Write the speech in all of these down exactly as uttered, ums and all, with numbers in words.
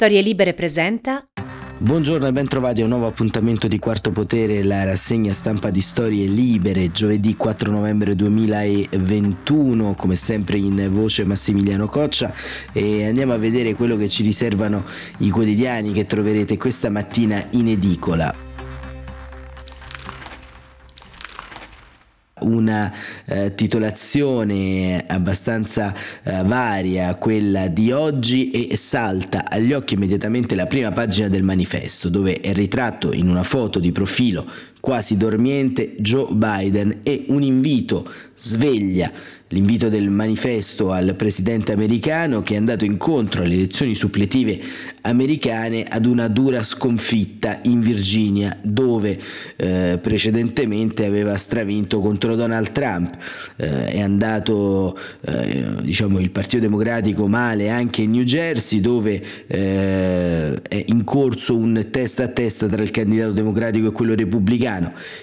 Storie Libere presenta. Buongiorno e ben trovati a un nuovo appuntamento di Quarto Potere, la rassegna stampa di Storie Libere, giovedì quattro novembre duemilaventuno, come sempre in voce Massimiliano Coccia, e andiamo a vedere quello che ci riservano i quotidiani che troverete questa mattina in edicola. Una eh, titolazione abbastanza eh, varia quella di oggi, e salta agli occhi immediatamente la prima pagina del Manifesto, dove è ritratto in una foto di profilo quasi dormiente Joe Biden e un invito sveglia, l'invito del Manifesto al presidente americano, che è andato incontro alle elezioni suppletive americane ad una dura sconfitta in Virginia, dove eh, precedentemente aveva stravinto contro Donald Trump. Eh, è andato eh, diciamo il Partito Democratico male anche in New Jersey, dove eh, è in corso un testa a testa tra il candidato democratico e quello repubblicano.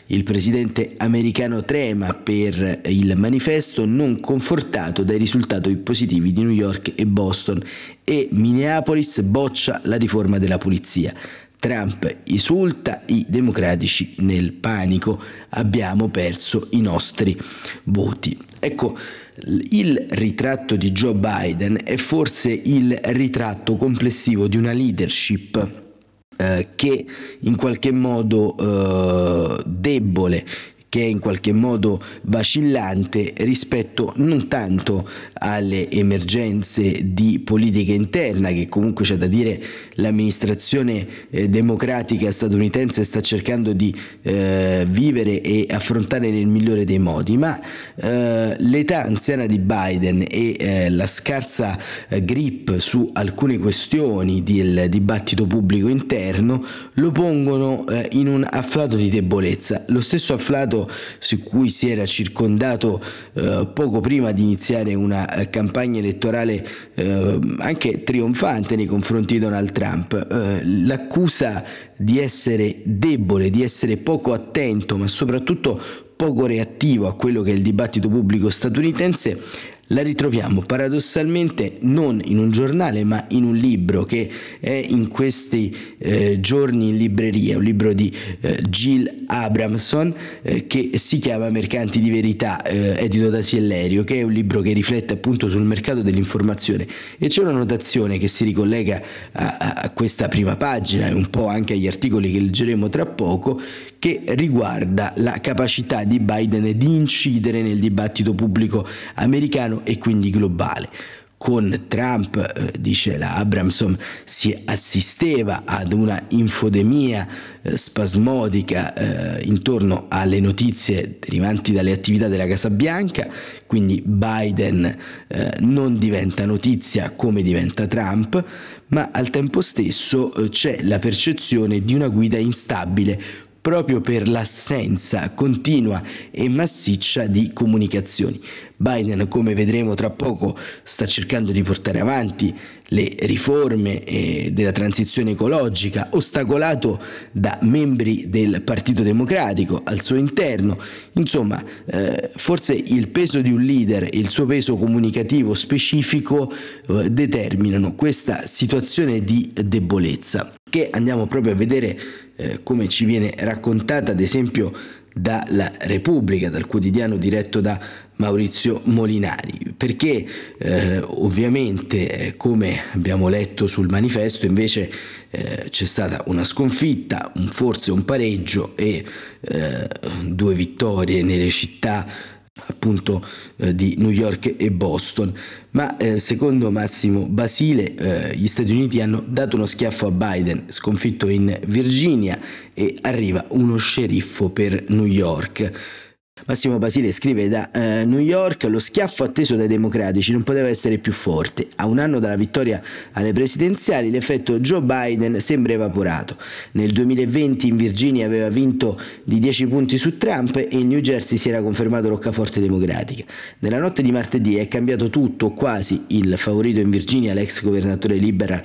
Il presidente americano trema per il Manifesto, non confortato dai risultati positivi di New York e Boston, e Minneapolis boccia la riforma della polizia. Trump insulta i democratici nel panico, abbiamo perso i nostri voti. Ecco, il ritratto di Joe Biden è forse il ritratto complessivo di una leadership Eh, che in qualche modo eh, debole, che è in qualche modo vacillante rispetto non tanto alle emergenze di politica interna, che comunque c'è da dire l'amministrazione eh, democratica statunitense sta cercando di eh, vivere e affrontare nel migliore dei modi, ma eh, l'età anziana di Biden e eh, la scarsa eh, grip su alcune questioni del dibattito pubblico interno lo pongono eh, in un afflato di debolezza, lo stesso afflato su cui si era circondato eh, poco prima di iniziare una eh, campagna elettorale eh, anche trionfante nei confronti di Donald Trump. Eh, l'accusa di essere debole, di essere poco attento, ma soprattutto poco reattivo a quello che è il dibattito pubblico statunitense, la ritroviamo paradossalmente non in un giornale ma in un libro che è in questi eh, giorni in libreria, un libro di eh, Jill Abramson eh, che si chiama Mercanti di Verità, eh, edito da Sellerio, che è un libro che riflette appunto sul mercato dell'informazione, e c'è una notazione che si ricollega a, a questa prima pagina e un po' anche agli articoli che leggeremo tra poco, che riguarda la capacità di Biden di incidere nel dibattito pubblico americano e quindi globale. Con Trump, eh, dice la Abramson, si assisteva ad una infodemia eh, spasmodica eh, intorno alle notizie derivanti dalle attività della Casa Bianca, quindi Biden eh, non diventa notizia come diventa Trump, ma al tempo stesso eh, c'è la percezione di una guida instabile, proprio per l'assenza continua e massiccia di comunicazioni. Biden, come vedremo tra poco, sta cercando di portare avanti le riforme della transizione ecologica, ostacolato da membri del Partito Democratico al suo interno. Insomma, eh, forse il peso di un leader e il suo peso comunicativo specifico eh, determinano questa situazione di debolezza, che andiamo proprio a vedere eh, come ci viene raccontata ad esempio dalla Repubblica, dal quotidiano diretto da Maurizio Molinari, perché eh, ovviamente eh, come abbiamo letto sul Manifesto invece eh, c'è stata una sconfitta, un forse un pareggio e eh, due vittorie nelle città appunto eh, di New York e Boston, ma eh, secondo Massimo Basile eh, gli Stati Uniti hanno dato uno schiaffo a Biden, sconfitto in Virginia, e arriva uno sceriffo per New York. Massimo Basile scrive da eh, New York: lo schiaffo atteso dai democratici non poteva essere più forte. A un anno dalla vittoria alle presidenziali l'effetto Joe Biden sembra evaporato. Nel duemilaventi in Virginia aveva vinto di dieci punti su Trump e in New Jersey si era confermato roccaforte democratica. Nella notte di martedì è cambiato tutto, quasi. Il favorito in Virginia, l'ex governatore liberal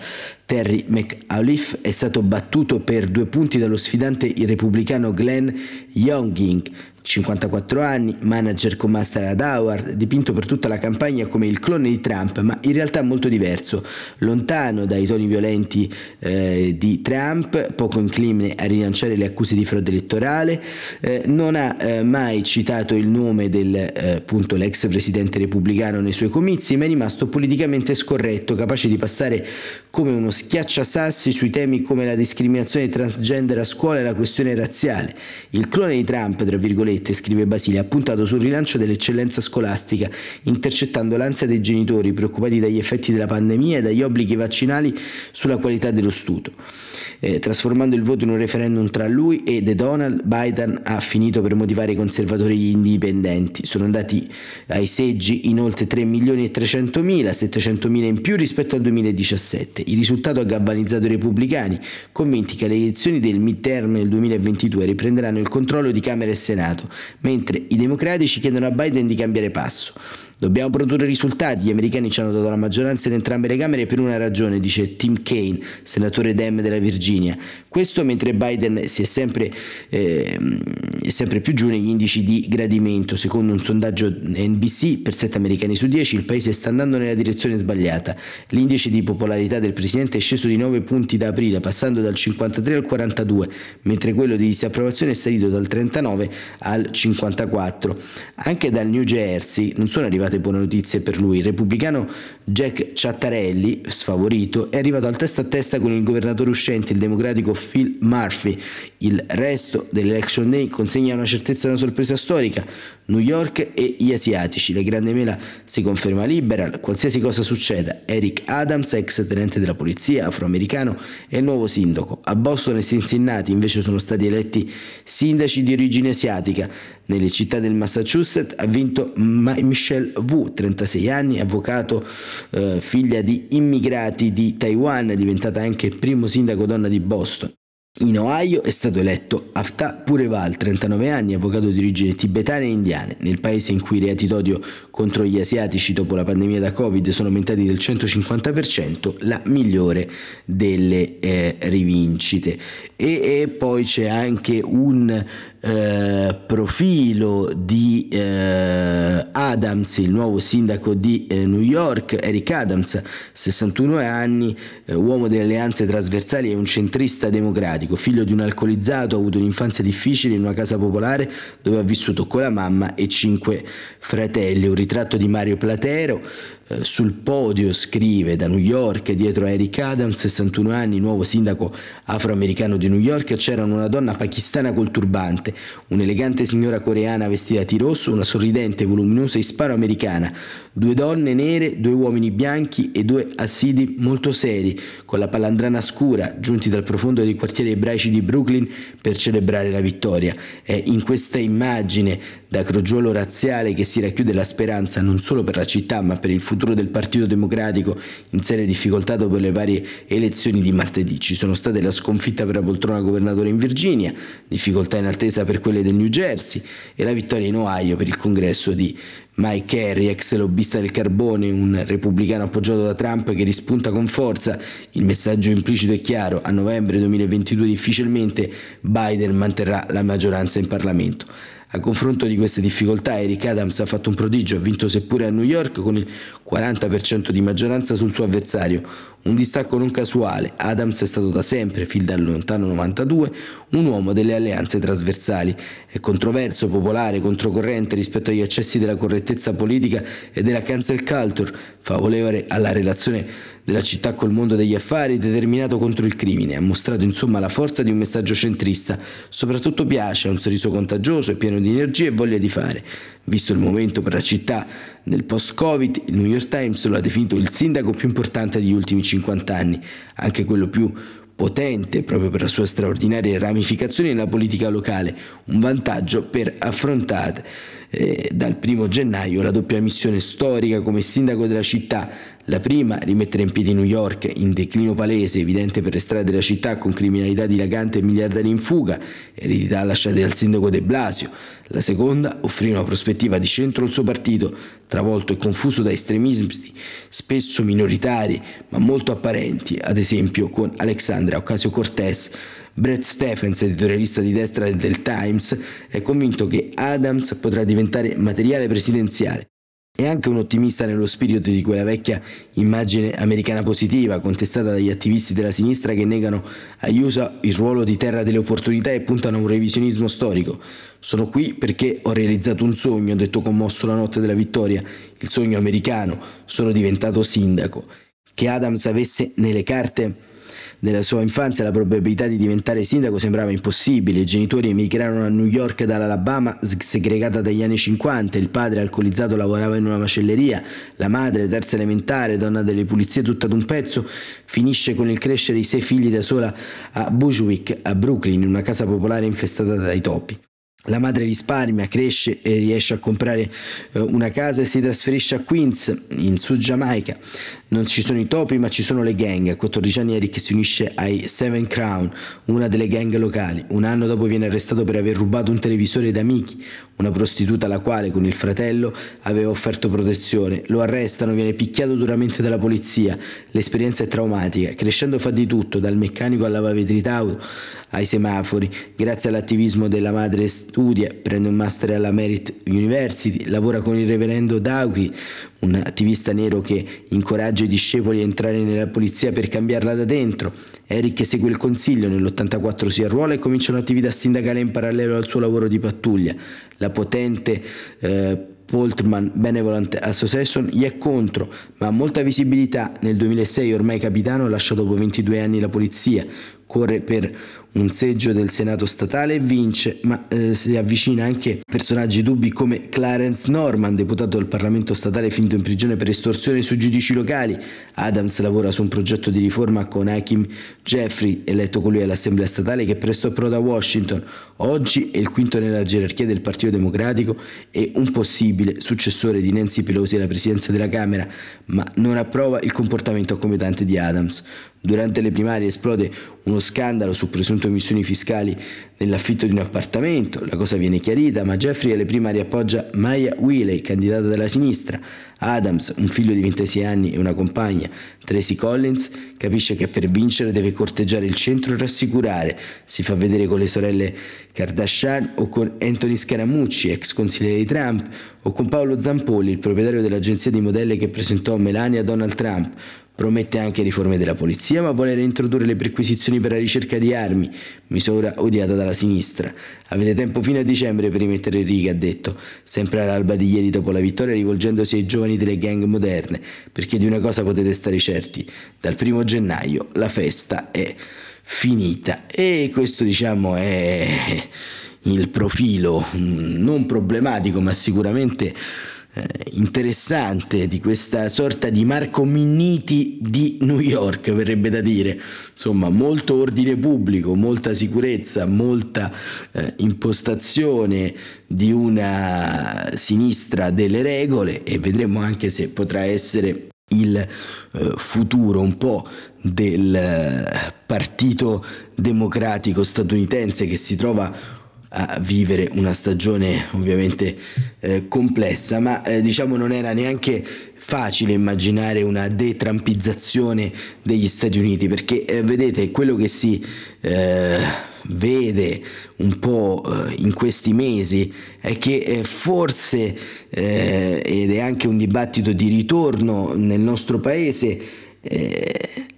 Terry McAuliffe è stato battuto per due punti dallo sfidante il repubblicano Glenn Youngkin, cinquantaquattro anni, manager con Master ad Howard, dipinto per tutta la campagna come il clone di Trump, ma in realtà molto diverso, lontano dai toni violenti eh, di Trump, poco incline a rilanciare le accuse di frode elettorale, eh, non ha eh, mai citato il nome del eh, appunto, l'ex presidente repubblicano nei suoi comizi, ma è rimasto politicamente scorretto, capace di passare come uno schiacciasassi sui temi come la discriminazione transgender a scuola e la questione razziale. Il clone di Trump, tra virgolette, scrive Basile, ha puntato sul rilancio dell'eccellenza scolastica, intercettando l'ansia dei genitori preoccupati dagli effetti della pandemia e dagli obblighi vaccinali sulla qualità dello studio, eh, trasformando il voto in un referendum tra lui e The Donald. Biden ha finito per motivare i conservatori e gli indipendenti. Sono andati ai seggi in oltre tre milioni e trecentomila, settecentomila in più rispetto al duemiladiciassette. Il risultato ha galvanizzato i repubblicani, convinti che le elezioni del midterm del duemilaventidue riprenderanno il controllo di Camera e Senato, mentre i democratici chiedono a Biden di cambiare passo. Dobbiamo produrre risultati, gli americani ci hanno dato la maggioranza in entrambe le camere per una ragione, dice Tim Kaine, senatore Dem della Virginia. Questo mentre Biden si è sempre, eh, è sempre più giù negli indici di gradimento. Secondo un sondaggio N B C, per sette americani su dieci il paese sta andando nella direzione sbagliata. L'indice di popolarità del presidente è sceso di nove punti da aprile, passando dal cinquantatré al quarantadue, mentre quello di disapprovazione è salito dal trentanove al cinquantaquattro. Anche dal New Jersey non sono arrivati buone notizie per lui. Il repubblicano Jack Ciattarelli, sfavorito, è arrivato al testa a testa con il governatore uscente, il democratico Phil Murphy. Il resto dell'Election Day consegna una certezza e una sorpresa storica: New York e gli asiatici. La grande mela si conferma libera, qualsiasi cosa succeda. Eric Adams, ex tenente della polizia afroamericano, è il nuovo sindaco. A Boston e Cincinnati invece sono stati eletti sindaci di origine asiatica. Nelle città del Massachusetts ha vinto Michelle Wu, trentasei anni, avvocato, eh, figlia di immigrati di Taiwan, diventata anche primo sindaco donna di Boston. In Ohio è stato eletto Afta Pureval, trentanove anni, avvocato di origine tibetana e indiana. Nel paese in cui i reati d'odio contro gli asiatici dopo la pandemia da Covid sono aumentati del centocinquanta per cento, la migliore delle eh, rivincite. E, e poi c'è anche un eh, profilo di eh, Adams, il nuovo sindaco di eh, New York, Eric Adams, sessantuno anni, eh, uomo delle alleanze trasversali e un centrista democratico. Figlio di un alcolizzato, ha avuto un'infanzia difficile in una casa popolare dove ha vissuto con la mamma e cinque fratelli. Un ritratto di Mario Platero. Sul podio scrive: da New York, dietro a Eric Adams, sessantuno anni, nuovo sindaco afroamericano di New York, c'erano una donna pakistana col turbante, un'elegante signora coreana vestita di rosso, una sorridente voluminosa ispanoamericana, due donne nere, due uomini bianchi e due assidi molto seri con la palandrana scura, giunti dal profondo dei quartieri ebraici di Brooklyn per celebrare la vittoria. È in questa immagine da crogiolo razziale che si racchiude la speranza non solo per la città ma per il futuro del Partito Democratico, in seria difficoltà dopo le varie elezioni di martedì. Ci sono state la sconfitta per la poltrona governatore in Virginia, difficoltà in attesa per quelle del New Jersey e la vittoria in Ohio per il congresso di Mike Kerry, ex lobbista del carbone, un repubblicano appoggiato da Trump che rispunta con forza. Il messaggio implicito è chiaro: a novembre duemilaventidue difficilmente Biden manterrà la maggioranza in Parlamento. A confronto di queste difficoltà, Eric Adams ha fatto un prodigio, ha vinto seppure a New York con il quaranta per cento di maggioranza sul suo avversario, un distacco non casuale. Adams è stato da sempre, fin dal lontano novantadue, un uomo delle alleanze trasversali. È controverso, popolare, controcorrente rispetto agli eccessi della correttezza politica e della cancel culture, favorevole alla relazione della città col mondo degli affari, determinato contro il crimine. Ha mostrato insomma la forza di un messaggio centrista, soprattutto piace, ha un sorriso contagioso e pieno di energia e voglia di fare. Visto il momento per la città nel post-Covid, il New York Times lo ha definito il sindaco più importante degli ultimi cinquanta anni, anche quello più potente proprio per le sue straordinarie ramificazioni nella politica locale, un vantaggio per affrontare eh, dal primo gennaio la doppia missione storica come sindaco della città, La prima, rimettere in piedi New York, in declino palese, evidente per le strade della città con criminalità dilagante e miliardari in fuga, eredità lasciate dal sindaco De Blasio. La seconda, offrire una prospettiva di centro al suo partito, travolto e confuso da estremismi spesso minoritari ma molto apparenti, ad esempio con Alexandria Ocasio-Cortez. Brett Stephens, editorialista di destra del Times, è convinto che Adams potrà diventare materiale presidenziale. È anche un ottimista nello spirito di quella vecchia immagine americana positiva, contestata dagli attivisti della sinistra che negano agli U S A il ruolo di terra delle opportunità e puntano a un revisionismo storico. Sono qui perché ho realizzato un sogno, ho detto commosso la notte della vittoria, il sogno americano, sono diventato sindaco. Che Adams avesse nelle carte della sua infanzia la probabilità di diventare sindaco sembrava impossibile. I genitori emigrarono a New York dall'Alabama, segregata dagli anni cinquanta, il padre alcolizzato lavorava in una macelleria, la madre, terza elementare, donna delle pulizie tutta d'un pezzo, finisce con il crescere i sei figli da sola a Bushwick, a Brooklyn, in una casa popolare infestata dai topi. La madre risparmia, cresce e riesce a comprare una casa e si trasferisce a Queens, in Sud Giamaica. Non ci sono i topi, ma ci sono le gang. A quattordici anni Eric si unisce ai Seven Crown, una delle gang locali. Un anno dopo viene arrestato per aver rubato un televisore da Mickey, una prostituta alla quale con il fratello aveva offerto protezione. Lo arrestano, viene picchiato duramente dalla polizia. L'esperienza è traumatica. Crescendo fa di tutto, dal meccanico alla lavavetrita auto ai semafori. Grazie all'attivismo della madre studia, prende un master alla Merritt University, lavora con il reverendo Dougherty, un attivista nero che incoraggia i discepoli a entrare nella polizia per cambiarla da dentro. Eric segue il consiglio, nell'ottantaquattro si arruola e comincia un'attività sindacale in parallelo al suo lavoro di pattuglia. La potente eh, Poltman Benevolent Association gli è contro, ma ha molta visibilità. Nel duemilasei, ormai capitano, lascia dopo ventidue anni la polizia, corre per un seggio del Senato statale e vince, ma eh, si avvicina anche personaggi dubbi come Clarence Norman, deputato del Parlamento statale finito in prigione per estorsione su giudici locali. Adams lavora su un progetto di riforma con Hakeem Jeffrey, eletto con lui all'Assemblea statale, che presto approda a Washington. Oggi è il quinto nella gerarchia del Partito Democratico e un possibile successore di Nancy Pelosi alla presidenza della Camera, ma non approva il comportamento accomitante di Adams. Durante le primarie esplode uno scandalo su presunte omissioni fiscali nell'affitto di un appartamento. La cosa viene chiarita, ma Jeffrey alle primarie appoggia Maya Wiley, candidata della sinistra. Adams, un figlio di ventisei anni e una compagna, Tracy Collins, capisce che per vincere deve corteggiare il centro e rassicurare. Si fa vedere con le sorelle Kardashian o con Anthony Scaramucci, ex consigliere di Trump, o con Paolo Zampoli, il proprietario dell'agenzia di modelle che presentò Melania a Donald Trump. Promette anche riforme della polizia, ma vuole reintrodurre le perquisizioni per la ricerca di armi, misura odiata dalla sinistra. Avete tempo fino a dicembre per rimettere in riga, ha detto, sempre all'alba di ieri dopo la vittoria, rivolgendosi ai giovani delle gang moderne, perché di una cosa potete stare certi, dal primo gennaio la festa è finita. E questo, diciamo, è il profilo non problematico, ma sicuramente interessante, di questa sorta di Marco Minniti di New York, verrebbe da dire. Insomma, molto ordine pubblico, molta sicurezza, molta eh, impostazione di una sinistra delle regole, e vedremo anche se potrà essere il eh, futuro un po' del eh, Partito Democratico statunitense, che si trova a vivere una stagione ovviamente eh, complessa, ma eh, diciamo non era neanche facile immaginare una detrampizzazione degli Stati Uniti, perché eh, vedete quello che si eh, vede un po' eh, in questi mesi è che eh, forse eh, ed è anche un dibattito di ritorno nel nostro paese, eh,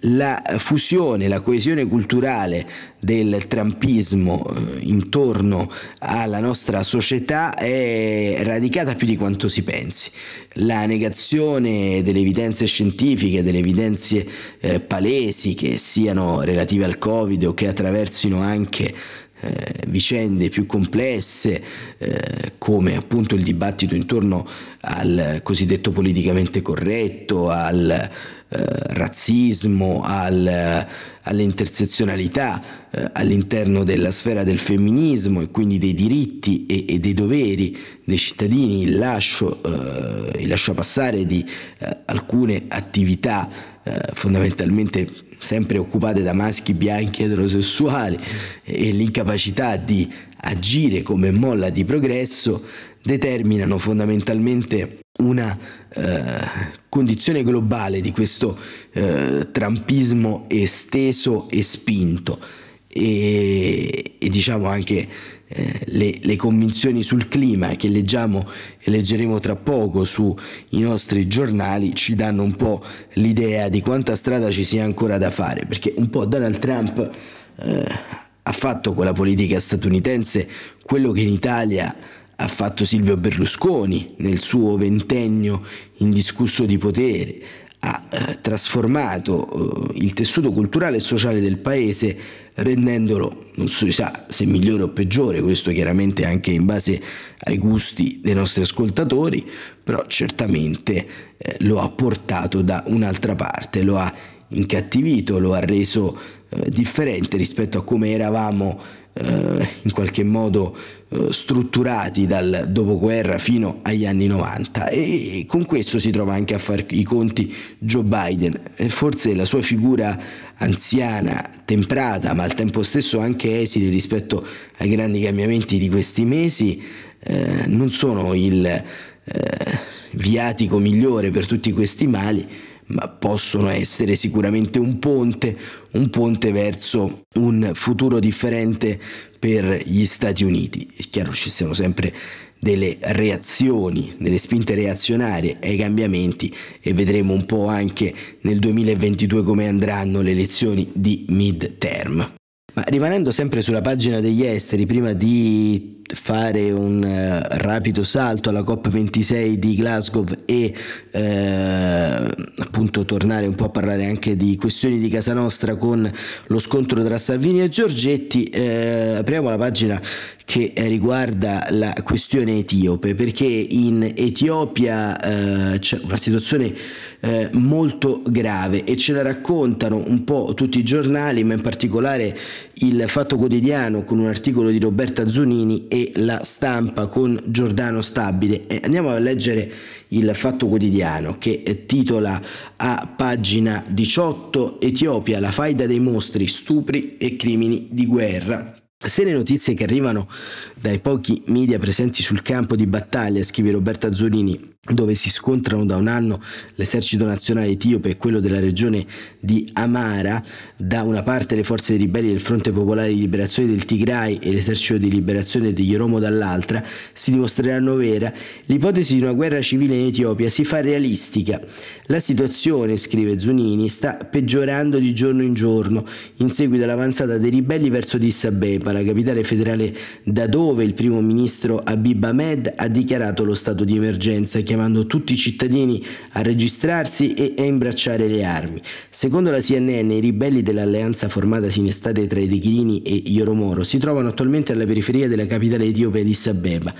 la fusione, la coesione culturale del trumpismo eh, intorno alla nostra società è radicata più di quanto si pensi. La negazione delle evidenze scientifiche, delle evidenze eh, palesi, che siano relative al Covid o che attraversino anche eh, vicende più complesse eh, come appunto il dibattito intorno al cosiddetto politicamente corretto, al eh, razzismo, al, all'intersezionalità eh, all'interno della sfera del femminismo e quindi dei diritti e, e dei doveri dei cittadini, il lascio, eh, il lascio passare di eh, alcune attività eh, fondamentalmente sempre occupate da maschi bianchi eterosessuali e l'incapacità di agire come molla di progresso determinano fondamentalmente una eh, condizione globale di questo eh, trumpismo esteso e spinto e, e diciamo anche eh, le, le convinzioni sul clima che leggiamo e leggeremo tra poco sui nostri giornali ci danno un po' l'idea di quanta strada ci sia ancora da fare, perché un po' Donald Trump eh, ha fatto con la politica statunitense quello che in Italia ha fatto Silvio Berlusconi nel suo ventennio indiscusso di potere, ha eh, trasformato eh, il tessuto culturale e sociale del paese rendendolo, non si sa se migliore o peggiore, questo chiaramente anche in base ai gusti dei nostri ascoltatori, però certamente eh, lo ha portato da un'altra parte, lo ha incattivito, lo ha reso eh, differente rispetto a come eravamo in qualche modo strutturati dal dopoguerra fino agli anni novanta, e con questo si trova anche a fare i conti Joe Biden. Forse la sua figura anziana, temprata, ma al tempo stesso anche esile rispetto ai grandi cambiamenti di questi mesi, eh, non sono il eh, viatico migliore per tutti questi mali, ma possono essere sicuramente un ponte, un ponte verso un futuro differente per gli Stati Uniti. È chiaro ci siano sempre delle reazioni, delle spinte reazionarie ai cambiamenti e vedremo un po' anche nel duemilaventidue come andranno le elezioni di mid-term. Ma rimanendo sempre sulla pagina degli esteri, prima di fare un eh, rapido salto alla COP ventisei di Glasgow e eh, appunto tornare un po' a parlare anche di questioni di casa nostra con lo scontro tra Salvini e Giorgetti, eh, apriamo la pagina che riguarda la questione etiope, perché in Etiopia eh, c'è una situazione eh, molto grave e ce la raccontano un po' tutti i giornali, ma in particolare il Fatto Quotidiano con un articolo di Roberta Zunini e La Stampa con Giordano Stabile. E andiamo a leggere il Fatto Quotidiano che titola a pagina diciotto: Etiopia, la faida dei mostri, stupri e crimini di guerra. Se le notizie che arrivano dai pochi media presenti sul campo di battaglia, scrive Roberta Zunini, dove si scontrano da un anno l'esercito nazionale etiope e quello della regione di Amara, da una parte le forze ribelli del Fronte Popolare di Liberazione del Tigray e l'esercito di liberazione degli Oromo dall'altra, si dimostreranno vera, l'ipotesi di una guerra civile in Etiopia si fa realistica. La situazione, scrive Zunini, sta peggiorando di giorno in giorno in seguito all'avanzata dei ribelli verso Addis Abeba, la capitale federale, da dove il primo ministro Abiy Ahmed ha dichiarato lo stato di emergenza, che chiamando tutti i cittadini a registrarsi e a imbracciare le armi. Secondo la C N N, i ribelli dell'alleanza formatasi in estate tra i Tigrini e gli Oromoro si trovano attualmente alla periferia della capitale etiope Addis Abeba.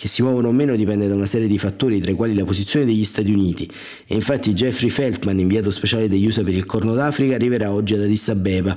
Che si muovono o meno dipende da una serie di fattori, tra i quali la posizione degli Stati Uniti. E infatti Jeffrey Feltman, inviato speciale degli U S A per il Corno d'Africa, arriverà oggi ad Addis Abeba.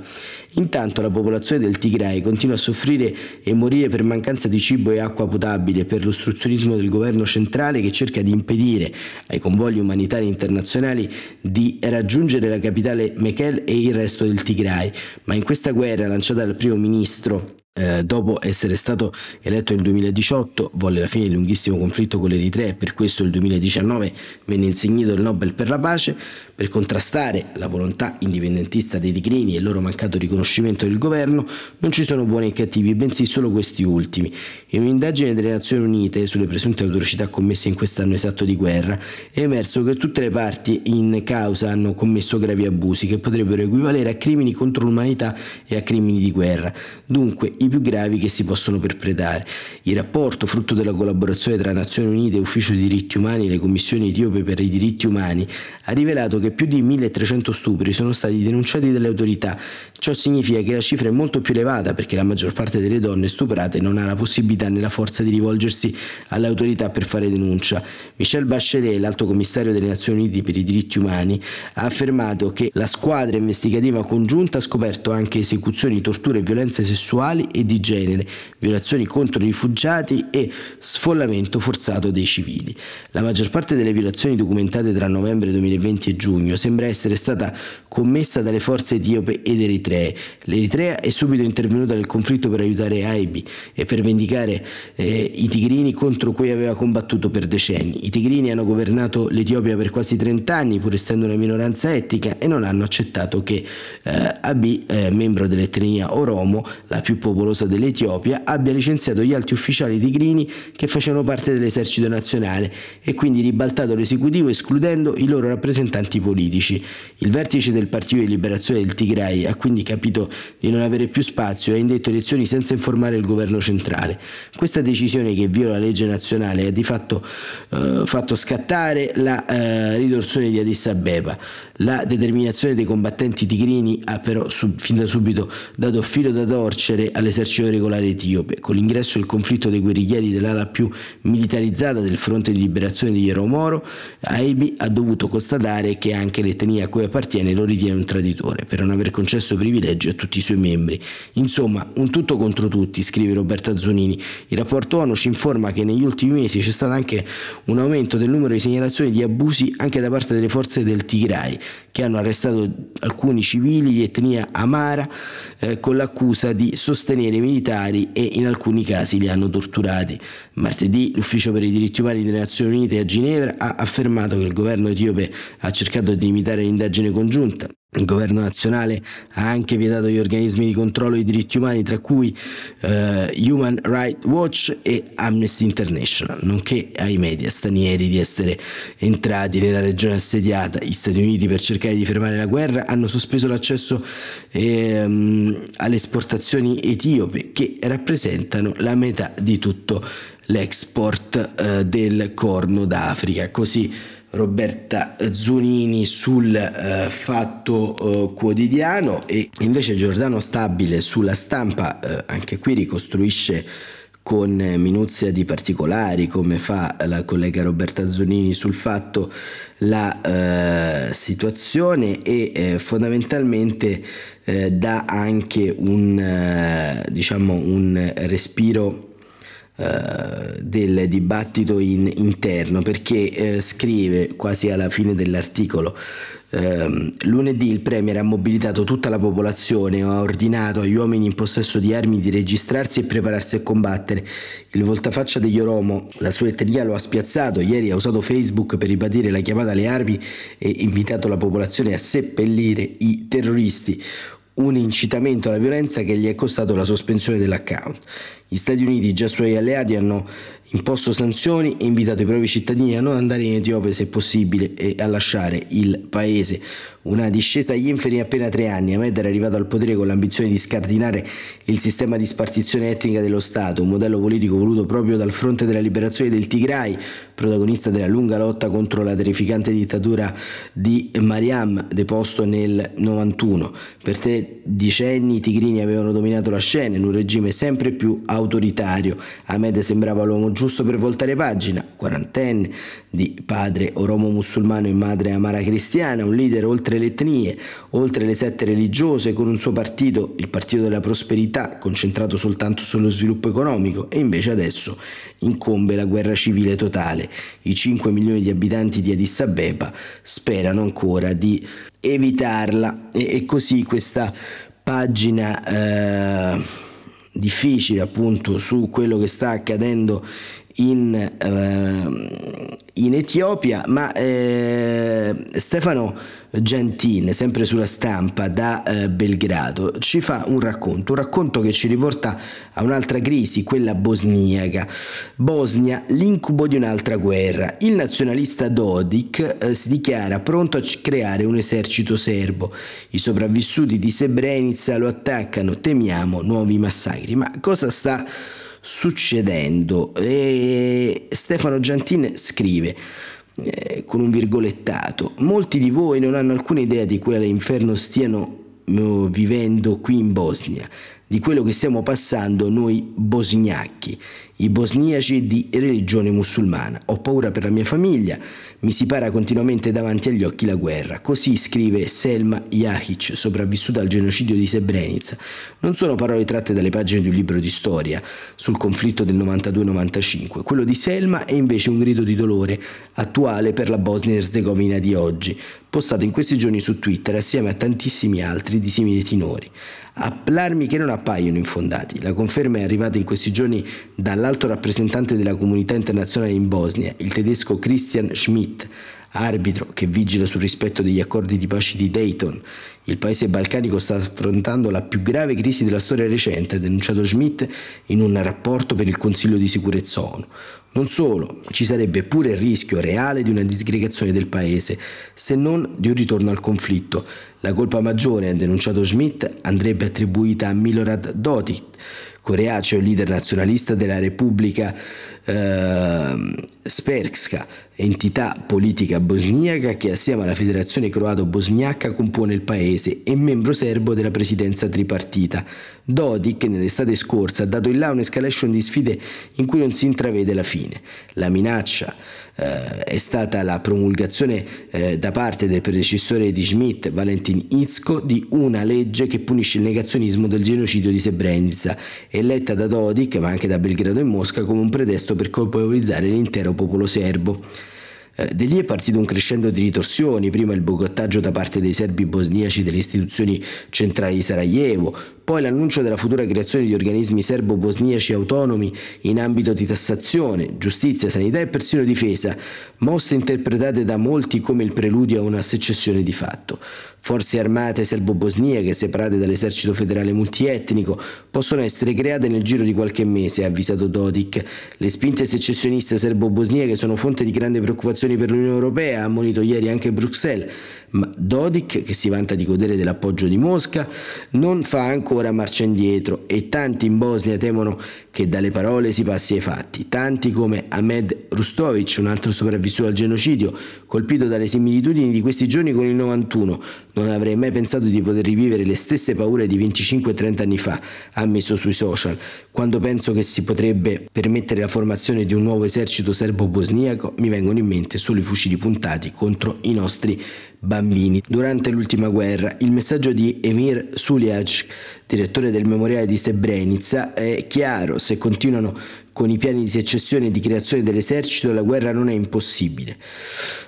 Intanto la popolazione del Tigray continua a soffrire e morire per mancanza di cibo e acqua potabile, per l'ostruzionismo del governo centrale che cerca di impedire ai convogli umanitari internazionali di raggiungere la capitale Mekelle e il resto del Tigray. Ma in questa guerra lanciata dal primo ministro Eh, dopo essere stato eletto nel duemiladiciotto, volle la fine del lunghissimo conflitto con l'Eritrea e per questo nel duemiladiciannove venne insegnato il Nobel per la pace, per contrastare la volontà indipendentista dei tigrini e il loro mancato riconoscimento del governo. Non ci sono buoni e cattivi, bensì solo questi ultimi. In un'indagine delle Nazioni Unite sulle presunte atrocità commesse in quest'anno esatto di guerra è emerso che tutte le parti in causa hanno commesso gravi abusi che potrebbero equivalere a crimini contro l'umanità e a crimini di guerra. Dunque i più gravi che si possono perpetrare. Il rapporto, frutto della collaborazione tra Nazioni Unite e Ufficio dei diritti umani e le commissioni etiope per i diritti umani, ha rivelato che più di milletrecento stupri sono stati denunciati dalle autorità. Ciò significa che la cifra è molto più elevata, perché la maggior parte delle donne stuprate non ha la possibilità né la forza di rivolgersi alle autorità per fare denuncia. Michelle Bachelet, l'alto commissario delle Nazioni Unite per i diritti umani, ha affermato che la squadra investigativa congiunta ha scoperto anche esecuzioni, torture e violenze sessuali e di genere, violazioni contro i rifugiati e sfollamento forzato dei civili. La maggior parte delle violazioni documentate tra novembre duemilaventi e giugno sembra essere stata commessa dalle forze etiope ed eritree. L'Eritrea è subito intervenuta nel conflitto per aiutare Abiy e per vendicare eh, i tigrini contro cui aveva combattuto per decenni. I tigrini hanno governato l'Etiopia per quasi trent'anni, pur essendo una minoranza etnica, e non hanno accettato che eh, Abiy, eh, membro dell'etnia Oromo, la più popolosa dell'Etiopia, abbia licenziato gli alti ufficiali tigrini che facevano parte dell'esercito nazionale e quindi ribaltato l'esecutivo escludendo i loro rappresentanti politici. Il vertice del Partito di Liberazione del Tigray ha quindi capito di non avere più spazio e ha indetto elezioni senza informare il governo centrale. Questa decisione, che viola la legge nazionale, ha di fatto eh, fatto scattare la eh, ritorsione di Addis Abeba. La determinazione dei combattenti tigrini ha però sub, fin da subito dato filo da torcere all'esercito regolare etiope. Con l'ingresso del conflitto dei guerriglieri dell'ala più militarizzata del Fronte di Liberazione di Oromo, Abiy ha dovuto constatare che anche l'etnia a cui appartiene lo ritiene un traditore per non aver concesso privilegio a tutti i suoi membri. Insomma, un tutto contro tutti, scrive Roberta Zunini. Il rapporto ONU ci informa che negli ultimi mesi c'è stato anche un aumento del numero di segnalazioni di abusi anche da parte delle forze del Tigray, che hanno arrestato alcuni civili di etnia amara eh, con l'accusa di sostenere i militari e in alcuni casi li hanno torturati. Martedì l'Ufficio per i diritti umani delle Nazioni Unite a Ginevra ha affermato che il governo etiope ha cercato di limitare l'indagine congiunta. Il governo nazionale ha anche vietato gli organismi di controllo dei diritti umani, tra cui eh, Human Rights Watch e Amnesty International, nonché ai media stranieri di essere entrati nella regione assediata. Gli Stati Uniti, per cercare di fermare la guerra, hanno sospeso l'accesso eh, alle esportazioni etiope, che rappresentano la metà di tutto l'export eh, del Corno d'Africa. Così Roberta Zunini sul eh, Fatto eh, Quotidiano. E invece Giordano Stabile sulla Stampa eh, anche qui ricostruisce con minuzia di particolari, come fa la collega Roberta Zunini sul Fatto, la eh, situazione e eh, fondamentalmente eh, dà anche un eh, diciamo un respiro del dibattito in, interno, perché eh, scrive quasi alla fine dell'articolo: ehm, lunedì il premier ha mobilitato tutta la popolazione, ha ordinato agli uomini in possesso di armi di registrarsi e prepararsi a combattere. Il voltafaccia degli Oromo, la sua etnia, lo ha spiazzato. Ieri ha usato Facebook per ribadire la chiamata alle armi e invitato la popolazione a seppellire i terroristi, un incitamento alla violenza che gli è costato la sospensione dell'account. Gli Stati Uniti, già suoi alleati, hanno imposto sanzioni e invitato i propri cittadini a non andare in Etiopia se possibile e a lasciare il paese. Una discesa agli inferi in appena tre anni. Ahmed era arrivato al potere con l'ambizione di scardinare il sistema di spartizione etnica dello Stato, un modello politico voluto proprio dal Fronte della Liberazione del Tigray, protagonista della lunga lotta contro la terrificante dittatura di Mariam, deposto nel novantuno. Per tre decenni i tigrini avevano dominato la scena in un regime sempre più autoritario. Ahmed sembrava l'uomo giusto per voltare pagina, quarantenne, di padre oromo musulmano e madre amara cristiana, un leader oltre le etnie, oltre le sette religiose, con un suo partito, il Partito della Prosperità, concentrato soltanto sullo sviluppo economico. E invece adesso incombe la guerra civile totale. I cinque milioni di abitanti di Addis Abeba sperano ancora di evitarla. E, e così questa pagina eh, difficile appunto su quello che sta accadendo in, eh, in Etiopia. Ma eh, Stefano Gentin, sempre sulla Stampa da eh, Belgrado, ci fa un racconto, un racconto che ci riporta a un'altra crisi, quella bosniaca. Bosnia, l'incubo di un'altra guerra. Il nazionalista Dodik eh, si dichiara pronto a creare un esercito serbo. I sopravvissuti di Srebrenica lo attaccano, temiamo nuovi massacri. Ma cosa sta succedendo? E Stefano Gentin scrive, Eh, con un virgolettato: molti di voi non hanno alcuna idea di quale inferno stiano no, vivendo qui in Bosnia, di quello che stiamo passando noi bosniaci, i bosniaci di religione musulmana. Ho paura per la mia famiglia, mi si para continuamente davanti agli occhi la guerra. Così scrive Selma Jahic, sopravvissuta al genocidio di Srebrenica. Non sono parole tratte dalle pagine di un libro di storia sul conflitto del novantadue novantacinque. Quello di Selma è invece un grido di dolore attuale per la Bosnia Erzegovina di oggi, postato in questi giorni su Twitter assieme a tantissimi altri di simili tenori. Allarmi che non appaiono infondati. La conferma è arrivata in questi giorni dall'alto rappresentante della comunità internazionale in Bosnia, il tedesco Christian Schmidt, arbitro che vigila sul rispetto degli accordi di pace di Dayton. Il paese balcanico sta affrontando la più grave crisi della storia recente, ha denunciato Schmidt in un rapporto per il Consiglio di sicurezza ONU. Non solo, ci sarebbe pure il rischio reale di una disgregazione del paese, se non di un ritorno al conflitto. La colpa maggiore, ha denunciato Schmidt, andrebbe attribuita a Milorad Dodik, coreaceo leader nazionalista della Repubblica eh, Srpska, entità politica bosniaca che assieme alla Federazione Croato-Bosniaca compone il paese, e membro serbo della presidenza tripartita. Dodik nell'estate scorsa ha dato in là un'escalation di sfide in cui non si intravede la fine. La minaccia eh, è stata la promulgazione eh, da parte del predecessore di Schmidt, Valentin Incko, di una legge che punisce il negazionismo del genocidio di Srebrenica, e letta da Dodik, ma anche da Belgrado e Mosca, come un pretesto per colpevolizzare l'intero popolo serbo. Da lì è partito un crescendo di ritorsioni, prima il boicottaggio da parte dei serbi bosniaci delle istituzioni centrali di Sarajevo, poi l'annuncio della futura creazione di organismi serbo-bosniaci autonomi in ambito di tassazione, giustizia, sanità e persino difesa, mosse interpretate da molti come il preludio a una secessione di fatto. Forze armate serbo-bosniache separate dall'esercito federale multietnico possono essere create nel giro di qualche mese, ha avvisato Dodik. Le spinte secessioniste serbo-bosniache sono fonte di grande preoccupazione per l'Unione Europea, ha ammonito ieri anche Bruxelles. Ma Dodik, che si vanta di godere dell'appoggio di Mosca, non fa ancora marcia indietro, e tanti in Bosnia temono che dalle parole si passi ai fatti. Tanti come Ahmed Rustovic, un altro sopravvissuto al genocidio, colpito dalle similitudini di questi giorni con il novantuno. Non avrei mai pensato di poter rivivere le stesse paure di venticinque trenta anni fa, ha messo sui social. Quando penso che si potrebbe permettere la formazione di un nuovo esercito serbo-bosniaco, mi vengono in mente solo i fucili puntati contro i nostri bambini. Durante l'ultima guerra, il messaggio di Emir Suljac, direttore del memoriale di Srebrenica, è chiaro: se continuano con i piani di secessione e di creazione dell'esercito, la guerra non è impossibile.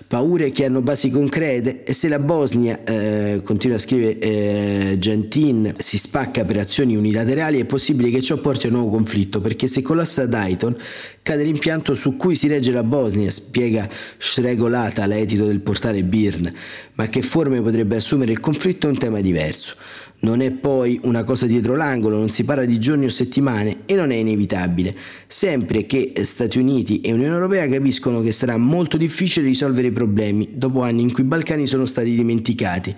Paure che hanno basi concrete, e se la Bosnia, eh, continua a scrivere eh, Gentin, si spacca per azioni unilaterali, è possibile che ciò porti a un nuovo conflitto, perché se collassa Dayton cade l'impianto su cui si regge la Bosnia, spiega Sregolata, l'edito del portale Birn. Ma che forme potrebbe assumere il conflitto è un tema diverso. Non è poi una cosa dietro l'angolo, non si parla di giorni o settimane e non è inevitabile, sempre che Stati Uniti e Unione Europea capiscono che sarà molto difficile risolvere i problemi dopo anni in cui i Balcani sono stati dimenticati.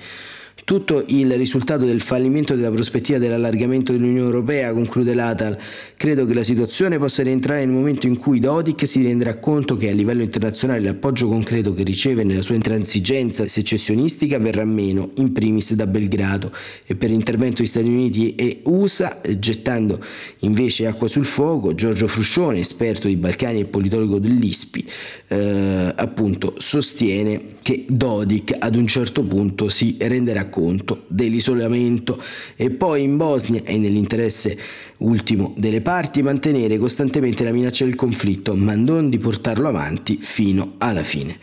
Tutto il risultato del fallimento della prospettiva dell'allargamento dell'Unione Europea, conclude l'Atal. Credo che la situazione possa rientrare nel momento in cui Dodik si renderà conto che a livello internazionale l'appoggio concreto che riceve nella sua intransigenza secessionistica verrà meno, in primis da Belgrado, e per intervento di Stati Uniti e U S A, gettando invece acqua sul fuoco. Giorgio Fruscione, esperto di Balcani e politologo dell'I S P I, eh, appunto sostiene che Dodik ad un certo punto si renderà conto dell'isolamento. E poi in Bosnia è nell'interesse Ultimo delle parti, mantenere costantemente la minaccia del conflitto, ma non di portarlo avanti fino alla fine.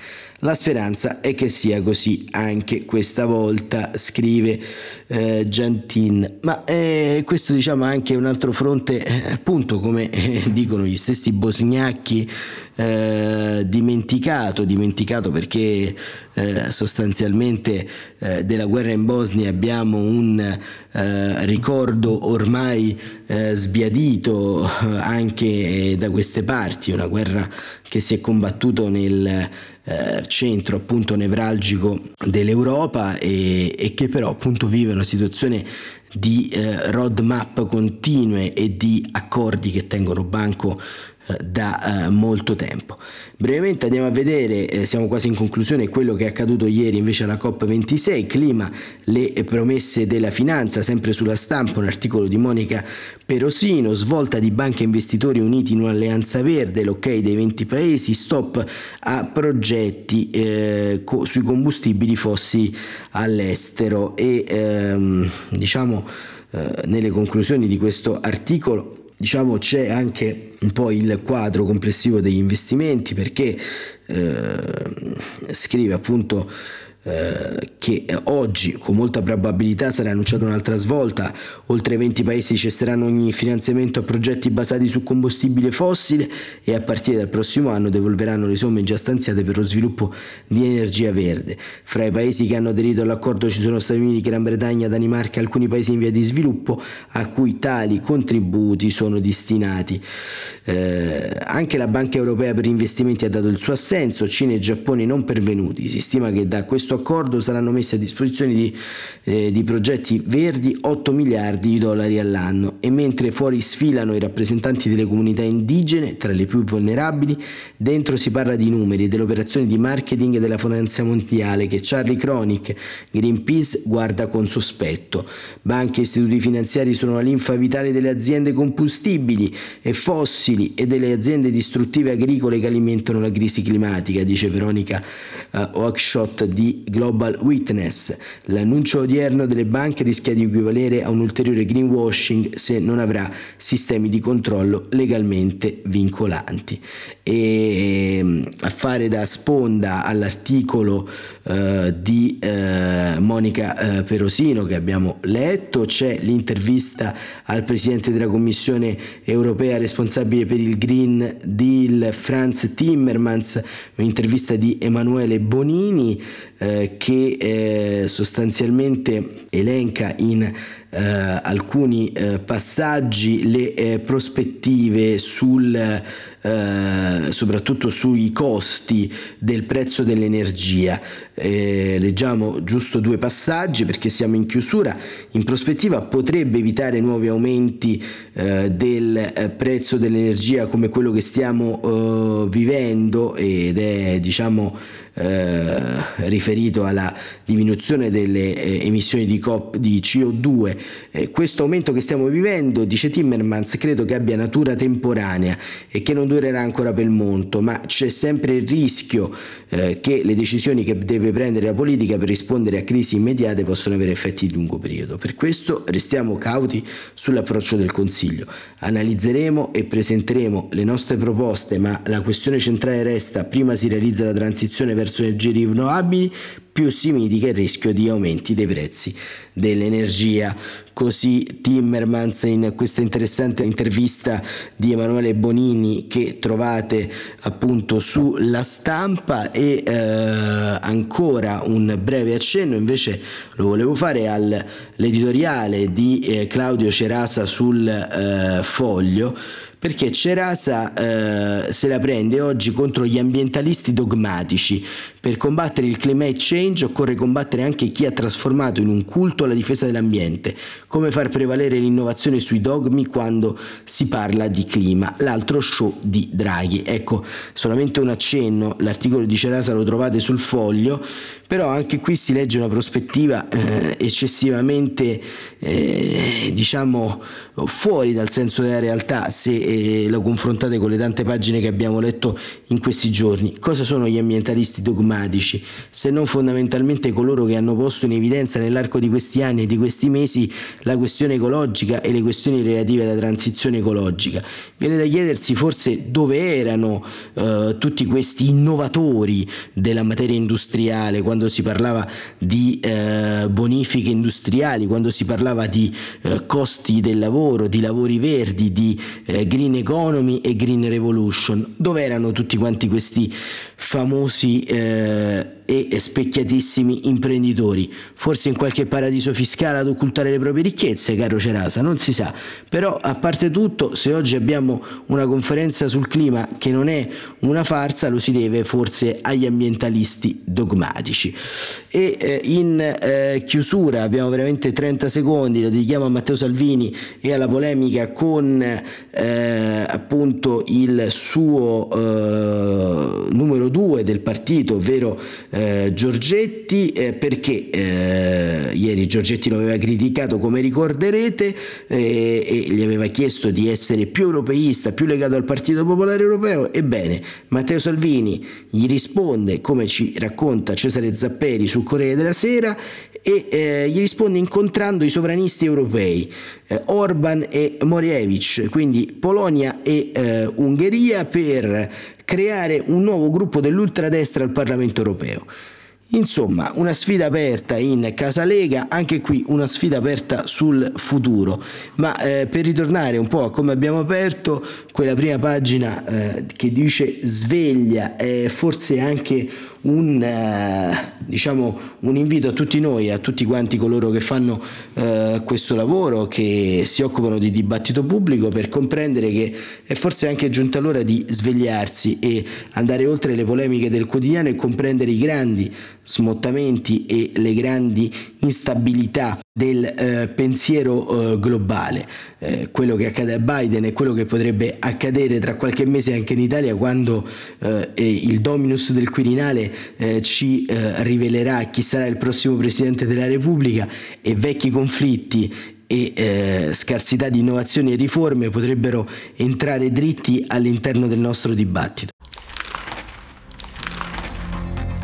La speranza è che sia così anche questa volta, scrive eh, Giantin. Ma eh, questo diciamo anche un altro fronte, eh, appunto come eh, dicono gli stessi bosgnacchi, eh, dimenticato, dimenticato perché eh, sostanzialmente eh, della guerra in Bosnia abbiamo un eh, ricordo ormai eh, sbiadito anche eh, da queste parti, una guerra che si è combattuto nel Eh, centro appunto nevralgico dell'Europa e, e che però appunto vive una situazione di eh, roadmap continue e di accordi che tengono banco eh, da eh, molto tempo. Brevemente andiamo a vedere, eh, siamo quasi in conclusione, quello che è accaduto ieri invece alla COP ventisei, clima, le promesse della finanza, sempre sulla stampa un articolo di Monica Perosino, svolta di banche e investitori uniti in un'alleanza verde, l'ok dei venti paesi, stop a progetti eh, co- sui combustibili fossili all'estero e ehm, diciamo eh, nelle conclusioni di questo articolo diciamo c'è anche un po' il quadro complessivo degli investimenti, perché eh, scrive appunto eh, che oggi con molta probabilità sarà annunciata un'altra svolta, oltre venti paesi cesseranno ogni finanziamento a progetti basati su combustibile fossile e a partire dal prossimo anno devolveranno le somme già stanziate per lo sviluppo di energia verde. Fra i paesi che hanno aderito all'accordo ci sono Stati Uniti, Gran Bretagna, Danimarca e alcuni paesi in via di sviluppo a cui tali contributi sono destinati. Eh, anche la Banca Europea per investimenti ha dato il suo assenso, Cina e Giappone non pervenuti. Si stima che da questo accordo saranno messi a disposizione di, eh, di progetti verdi otto miliardi di dollari all'anno, e mentre fuori sfilano i rappresentanti delle comunità indigene, tra le più vulnerabili, dentro si parla di numeri e dell'operazione di marketing della finanza mondiale che Charlie Chronic, Greenpeace, guarda con sospetto. Banche e istituti finanziari sono la linfa vitale delle aziende combustibili e fossili e delle aziende distruttive agricole che alimentano la crisi climatica, dice Veronica eh, Oakeshott di Global Witness. L'annuncio odierno delle banche rischia di equivalere a un ulteriore greenwashing se non avrà sistemi di controllo legalmente vincolanti. E a fare da sponda all'articolo eh, di eh, Monica eh, Perosino che abbiamo letto c'è l'intervista al presidente della Commissione europea responsabile per il Green Deal, Franz Timmermans, un'intervista di Emanuele Bonini eh, che eh, sostanzialmente elenca in Uh, alcuni uh, passaggi le uh, prospettive sul uh, soprattutto sui costi del prezzo dell'energia. Eh, leggiamo giusto due passaggi perché siamo in chiusura. In prospettiva potrebbe evitare nuovi aumenti eh, del eh, prezzo dell'energia come quello che stiamo eh, vivendo, ed è diciamo eh, riferito alla diminuzione delle eh, emissioni di, cop- di C O due. Eh, questo aumento che stiamo vivendo, dice Timmermans, credo che abbia natura temporanea e che non durerà ancora per molto, ma c'è sempre il rischio eh, che le decisioni che deve prendere la politica per rispondere a crisi immediate possono avere effetti di lungo periodo. Per questo restiamo cauti sull'approccio del Consiglio. Analizzeremo e presenteremo le nostre proposte, ma la questione centrale resta: prima si realizza la transizione verso energie rinnovabili, più si mitiga il rischio di aumenti dei prezzi dell'energia. Così Timmermans in questa interessante intervista di Emanuele Bonini che trovate appunto sulla stampa. E eh, ancora un breve accenno invece lo volevo fare all'editoriale di eh, Claudio Cerasa sul eh, Foglio, perché Cerasa eh, se la prende oggi contro gli ambientalisti dogmatici. Per combattere il climate change occorre combattere anche chi ha trasformato in un culto la difesa dell'ambiente. Come far prevalere l'innovazione sui dogmi quando si parla di clima? L'altro show di Draghi. Ecco, solamente un accenno, l'articolo di Cerasa lo trovate sul Foglio, però anche qui si legge una prospettiva eh, eccessivamente eh, diciamo fuori dal senso della realtà, se eh, lo confrontate con le tante pagine che abbiamo letto in questi giorni. Cosa sono gli ambientalisti dogmatici, se non fondamentalmente coloro che hanno posto in evidenza nell'arco di questi anni e di questi mesi la questione ecologica e le questioni relative alla transizione ecologica? Viene da chiedersi forse dove erano eh, tutti questi innovatori della materia industriale quando si parlava di eh, bonifiche industriali, quando si parlava di eh, costi del lavoro, di lavori verdi, di eh, green economy e green revolution. Dove erano tutti quanti questi famosi eh, e specchiatissimi imprenditori? Forse in qualche paradiso fiscale ad occultare le proprie ricchezze, caro Cerasa, non si sa. Però, a parte tutto, se oggi abbiamo una conferenza sul clima che non è una farsa, lo si deve forse agli ambientalisti dogmatici. E eh, in eh, chiusura abbiamo veramente trenta secondi, lo dedichiamo a Matteo Salvini e alla polemica con eh, appunto il suo eh, numero due del partito, ovvero Eh, Giorgetti, eh, perché eh, ieri Giorgetti lo aveva criticato, come ricorderete, eh, e gli aveva chiesto di essere più europeista, più legato al Partito Popolare Europeo. Ebbene, Matteo Salvini gli risponde, come ci racconta Cesare Zapperi sul Corriere della Sera, e eh, gli risponde incontrando i sovranisti europei eh, Orban e Morievich, quindi Polonia e eh, Ungheria, per creare un nuovo gruppo dell'ultradestra al Parlamento europeo. Insomma, una sfida aperta in Casa Lega, anche qui una sfida aperta sul futuro. Ma eh, per ritornare un po' a come abbiamo aperto, quella prima pagina eh, che dice sveglia è forse anche un eh, diciamo un invito a tutti noi, a tutti quanti coloro che fanno eh, questo lavoro, che si occupano di dibattito pubblico, per comprendere che è forse anche giunta l'ora di svegliarsi e andare oltre le polemiche del quotidiano e comprendere i grandi smottamenti e le grandi instabilità del eh, pensiero eh, globale. Eh, quello che accade a Biden e quello che potrebbe accadere tra qualche mese anche in Italia, quando eh, il dominus del Quirinale eh, ci eh, rivelerà chi sarà il prossimo Presidente della Repubblica, e vecchi conflitti e eh, scarsità di innovazioni e riforme potrebbero entrare dritti all'interno del nostro dibattito.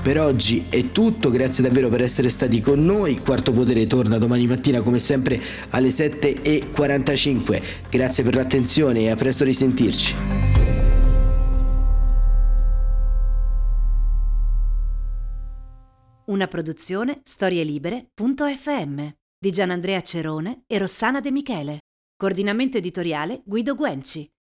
Per oggi è tutto, grazie davvero per essere stati con noi. Quarto Potere torna domani mattina come sempre alle sette e quarantacinque. Grazie per l'attenzione e a presto risentirci. Una produzione storie libere punto effe emme di Gianandrea Cerone e Rossana De Michele. Coordinamento editoriale Guido Guenci.